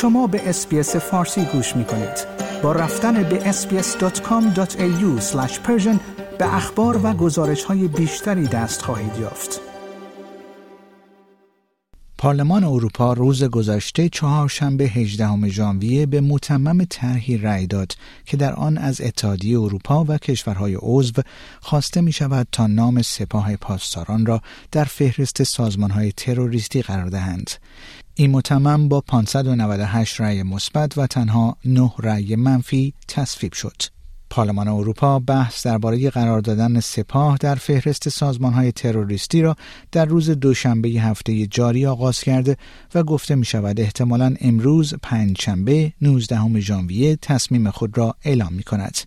شما به اس‌بی‌اس فارسی گوش می‌کنید. با رفتن به sbs.com.au/persian به اخبار و گزارش‌های بیشتری دست خواهید یافت. پارلمان اروپا روز گذشته چهارشنبه 18 ژانویه به متمم طرحی رأی داد که در آن از اتحادیه اروپا و کشورهای عضو خواسته می شود تا نام سپاه پاسداران را در فهرست سازمانهای تروریستی قرار دهند. این متمم با 598 رأی مثبت و تنها 9 رأی منفی تصویب شد. پارلمان اروپا بحث درباره قرار دادن سپاه در فهرست سازمان‌های تروریستی را در روز دوشنبه هفته جاری آغاز کرده و گفته می‌شود احتمالاً امروز پنجشنبه 19 ژانویه تصمیم خود را اعلام می‌کند.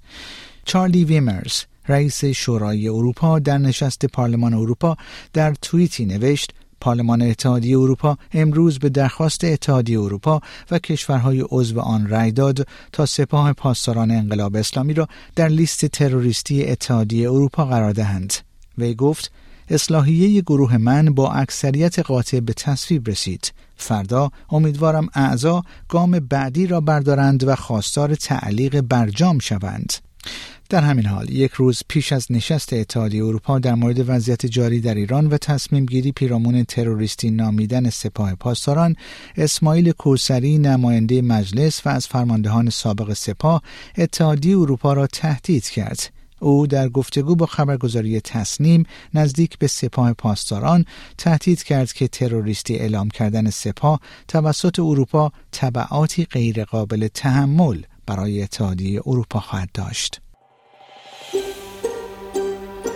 چارلی ویمرز، رئیس شورای اروپا، در نشست پارلمان اروپا در توییتی نوشت: پارلمان اتحادیه اروپا امروز به درخواست اتحادیه اروپا و کشورهای عضو آن رأی داد تا سپاه پاسداران انقلاب اسلامی را در لیست تروریستی اتحادیه اروپا قرار دهند. وی گفت: اصلاحیه گروه من با اکثریت قاطع به تصویب رسید. فردا امیدوارم اعضا گام بعدی را بردارند و خواستار تعلیق برجام شوند. در همین حال یک روز پیش از نشست اتحادیه اروپا در مورد وضعیت جاری در ایران و تصمیم گیری پیرامون تروریستی نامیدن سپاه پاسداران، اسماعیل کوثری، نماینده مجلس و از فرماندهان سابق سپاه، اتحادیه اروپا را تهدید کرد. او در گفتگو با خبرگزاری تسنیم نزدیک به سپاه پاسداران تهدید کرد که تروریستی اعلام کردن سپاه توسط اروپا تبعاتی غیرقابل تحمل برای اتحادیه اروپا خواهد داشت.